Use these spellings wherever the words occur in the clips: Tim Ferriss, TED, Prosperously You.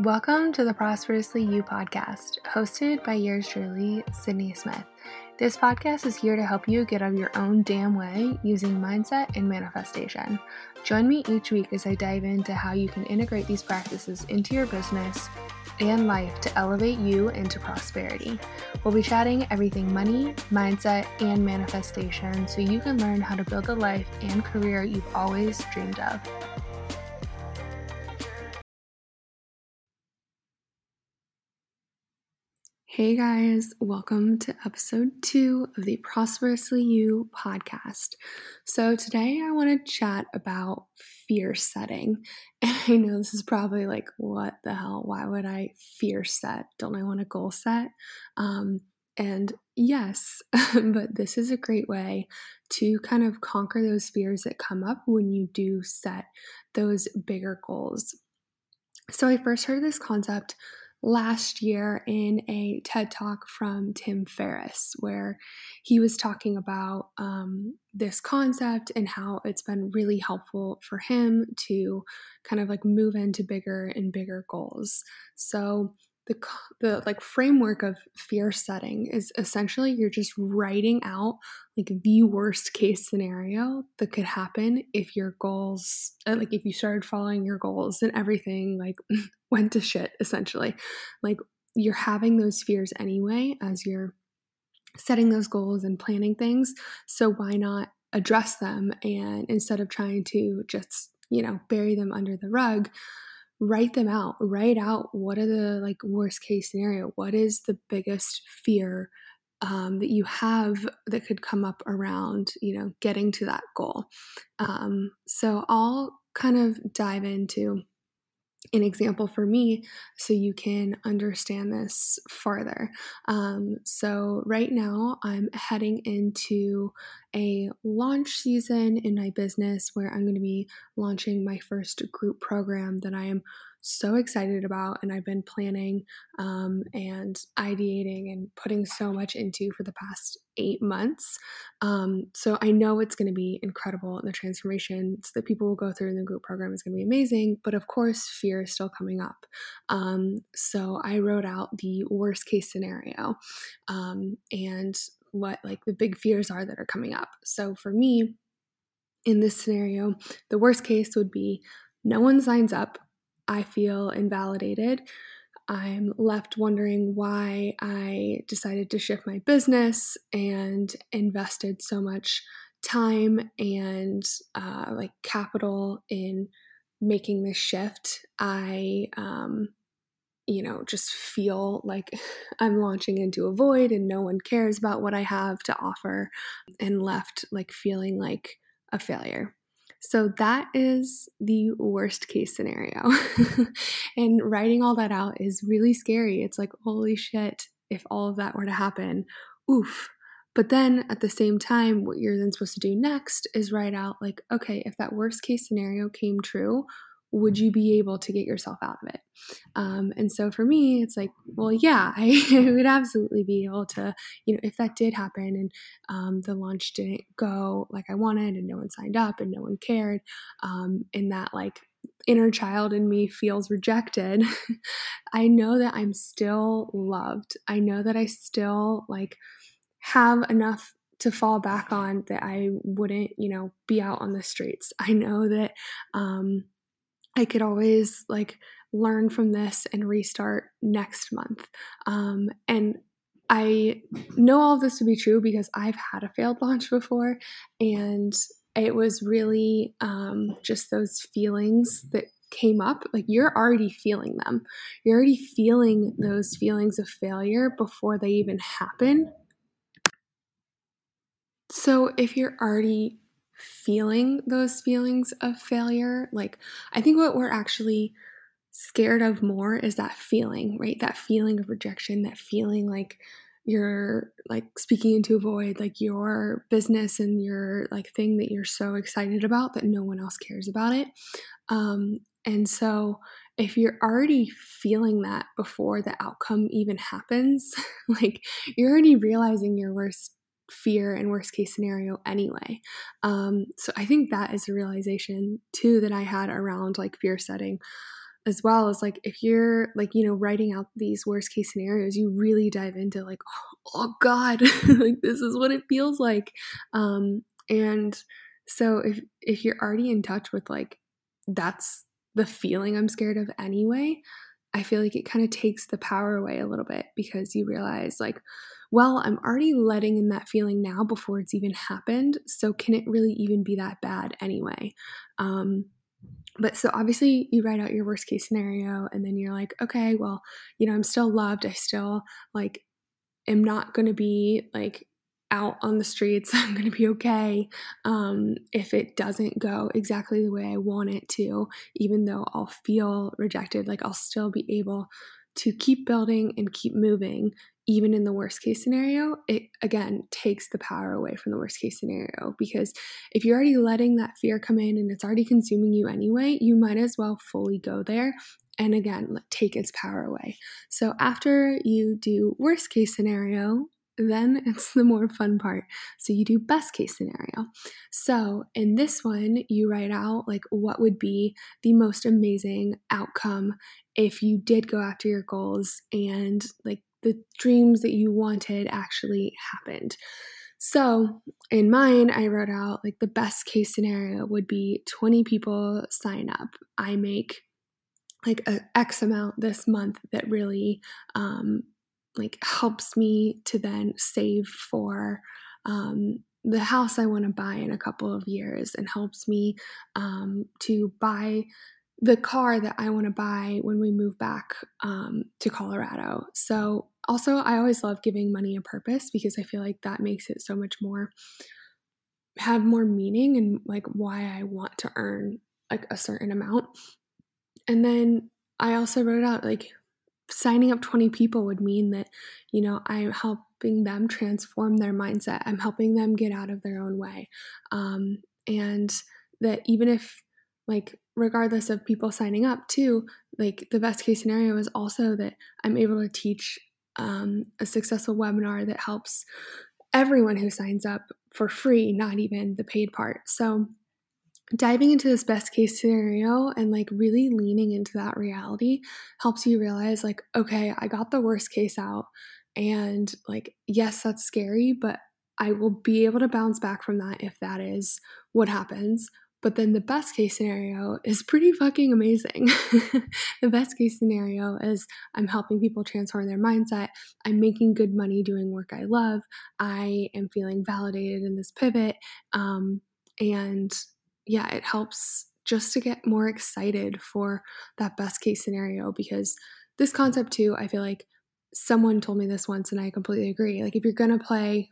Welcome to the Prosperously You podcast, hosted by yours truly, Sydney Smith. This podcast is here to help you get out of your own damn way using mindset and manifestation. Join me each week as I dive into how you can integrate these practices into your business and life to elevate you into prosperity. We'll be chatting everything money, mindset, and manifestation so you can learn how to build the life and career you've always dreamed of. Hey guys, welcome to episode 2 of the Prosperously You podcast. So today I want to chat about fear setting. And I know this is probably like, what the hell? Why would I fear set? Don't I want to goal set? And yes, but this is a great way to kind of conquer those fears that come up when you do set those bigger goals. So I first heard this concept last year in a TED talk from Tim Ferriss, where he was talking about this concept and how it's been really helpful for him to kind of like move into bigger and bigger goals. So the like framework of fear setting is essentially you're just writing out like the worst case scenario that could happen if your goals, like if you started following your goals and everything like went to shit, essentially. Like you're having those fears anyway as you're setting those goals and planning things. So why not address them? And instead of trying to just, you know, bury them under the rug, write them out, write out what are the like worst case scenario, what is the biggest fear that you have that could come up around, you know, getting to that goal. So I'll kind of dive into an example for me so you can understand this farther. So right now I'm heading into a launch season in my business where I'm going to be launching my first group program that I am so excited about, and I've been planning and ideating and putting so much into for the past 8 months. So I know it's going to be incredible, and the transformations that people will go through in the group program is going to be amazing, but of course fear is still coming up. So I wrote out the worst case scenario and what like the big fears are that are coming up. So for me, in this scenario, the worst case would be no one signs up. I feel invalidated. I'm left wondering why I decided to shift my business and invested so much time and like capital in making this shift. I, just feel like I'm launching into a void and no one cares about what I have to offer, and left like feeling like a failure. So that is the worst case scenario. And writing all that out is really scary. It's like, holy shit, if all of that were to happen, oof. But then at the same time, what you're then supposed to do next is write out like, okay, if that worst case scenario came true, would you be able to get yourself out of it? And so for me, it's like, well, yeah, I would absolutely be able to, you know, if that did happen and the launch didn't go like I wanted and no one signed up and no one cared, and that like inner child in me feels rejected, I know that I'm still loved. I know that I still like have enough to fall back on that I wouldn't, you know, be out on the streets. I know that, I could always like learn from this and restart next month. And I know all this to be true because I've had a failed launch before, and it was really just those feelings that came up. Like you're already feeling them. You're already feeling those feelings of failure before they even happen. So if you're already feeling those feelings of failure, like I think what we're actually scared of more is that feeling, right? That feeling of rejection, that feeling like you're like speaking into a void, like your business and your like thing that you're so excited about that no one else cares about it. And so if you're already feeling that before the outcome even happens, like you're already realizing your worst fear and worst case scenario anyway. So I think that is a realization too that I had around like fear setting as well is like, if you're like, you know, writing out these worst case scenarios, you really dive into like, oh God, like this is what it feels like. And so if you're already in touch with like, that's the feeling I'm scared of anyway, I feel like it kind of takes the power away a little bit, because you realize like, well, I'm already letting in that feeling now before it's even happened. So can it really even be that bad anyway? But so obviously you write out your worst case scenario, and then you're like, okay, well, you know, I'm still loved. I still like am not going to be like out on the streets. I'm going to be okay. If it doesn't go exactly the way I want it to, even though I'll feel rejected, like I'll still be able to keep building and keep moving, even in the worst case scenario. It again takes the power away from the worst case scenario, because if you're already letting that fear come in and it's already consuming you anyway, you might as well fully go there and again, take its power away. So after you do worst case scenario, then it's the more fun part. So you do best case scenario. So in this one, you write out like what would be the most amazing outcome if you did go after your goals and like the dreams that you wanted actually happened. So in mine, I wrote out like the best case scenario would be 20 people sign up. I make like a X amount this month that really, like helps me to then save for the house I want to buy in a couple of years, and helps me to buy the car that I want to buy when we move back to Colorado. So also, I always love giving money a purpose, because I feel like that makes it so much more, have more meaning, and like why I want to earn like a certain amount. And then I also wrote out like, signing up 20 people would mean that, you know, I'm helping them transform their mindset. I'm helping them get out of their own way. And that even if like, regardless of people signing up too, like the best case scenario is also that I'm able to teach a successful webinar that helps everyone who signs up for free, not even the paid part. So diving into this best case scenario and like really leaning into that reality helps you realize like, okay, I got the worst case out, and like, yes, that's scary, but I will be able to bounce back from that if that is what happens. But then the best case scenario is pretty fucking amazing. The best case scenario is I'm helping people transform their mindset. I'm making good money doing work I love. I am feeling validated in this pivot. And yeah, it helps just to get more excited for that best case scenario, because this concept too, I feel like someone told me this once and I completely agree. Like if you're going to play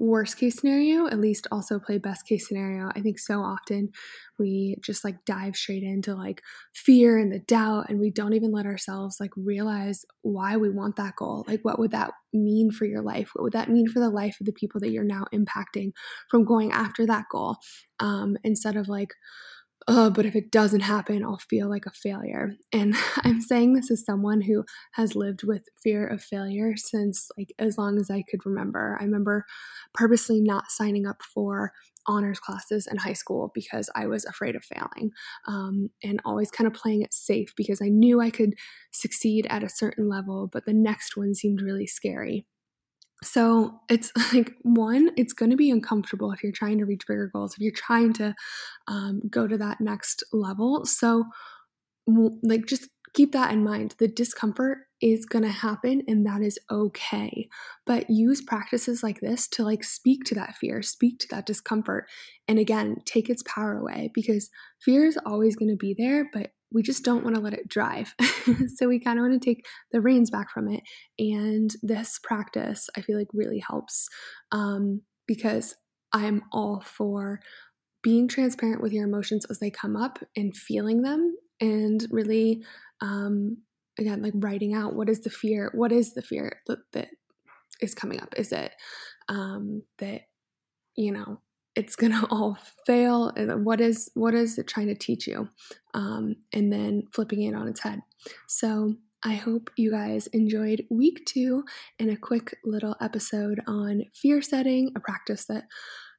worst case scenario, at least also play best case scenario. I think so often we just like dive straight into like fear and the doubt, and we don't even let ourselves like realize why we want that goal. Like what would that mean for your life? What would that mean for the life of the people that you're now impacting from going after that goal? Instead of like, oh, but if it doesn't happen, I'll feel like a failure. And I'm saying this as someone who has lived with fear of failure since like as long as I could remember. I remember purposely not signing up for honors classes in high school because I was afraid of failing, and always kind of playing it safe because I knew I could succeed at a certain level, but the next one seemed really scary. So it's like, one, it's going to be uncomfortable if you're trying to reach bigger goals, if you're trying to go to that next level. So like, just keep that in mind. The discomfort is going to happen, and that is okay. But use practices like this to like speak to that fear, speak to that discomfort. And again, take its power away, because fear is always going to be there, but we just don't want to let it drive. So we kind of want to take the reins back from it. And this practice, I feel like, really helps, because I'm all for being transparent with your emotions as they come up and feeling them, and really, again, like writing out, what is the fear? What is the fear that is coming up? Is it that, you know, it's going to all fail? What is it trying to teach you? And then flipping it on its head. So I hope you guys enjoyed week 2 and a quick little episode on fear setting, a practice that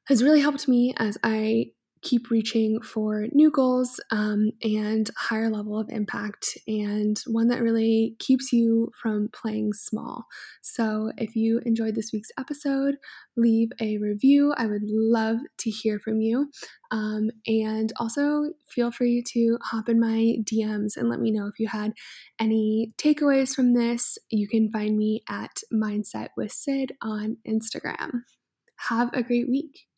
has really helped me as I keep reaching for new goals and higher level of impact, and one that really keeps you from playing small. So if you enjoyed this week's episode, leave a review. I would love to hear from you. And also feel free to hop in my DMs and let me know if you had any takeaways from this. You can find me at Mindset with Sid on Instagram. Have a great week.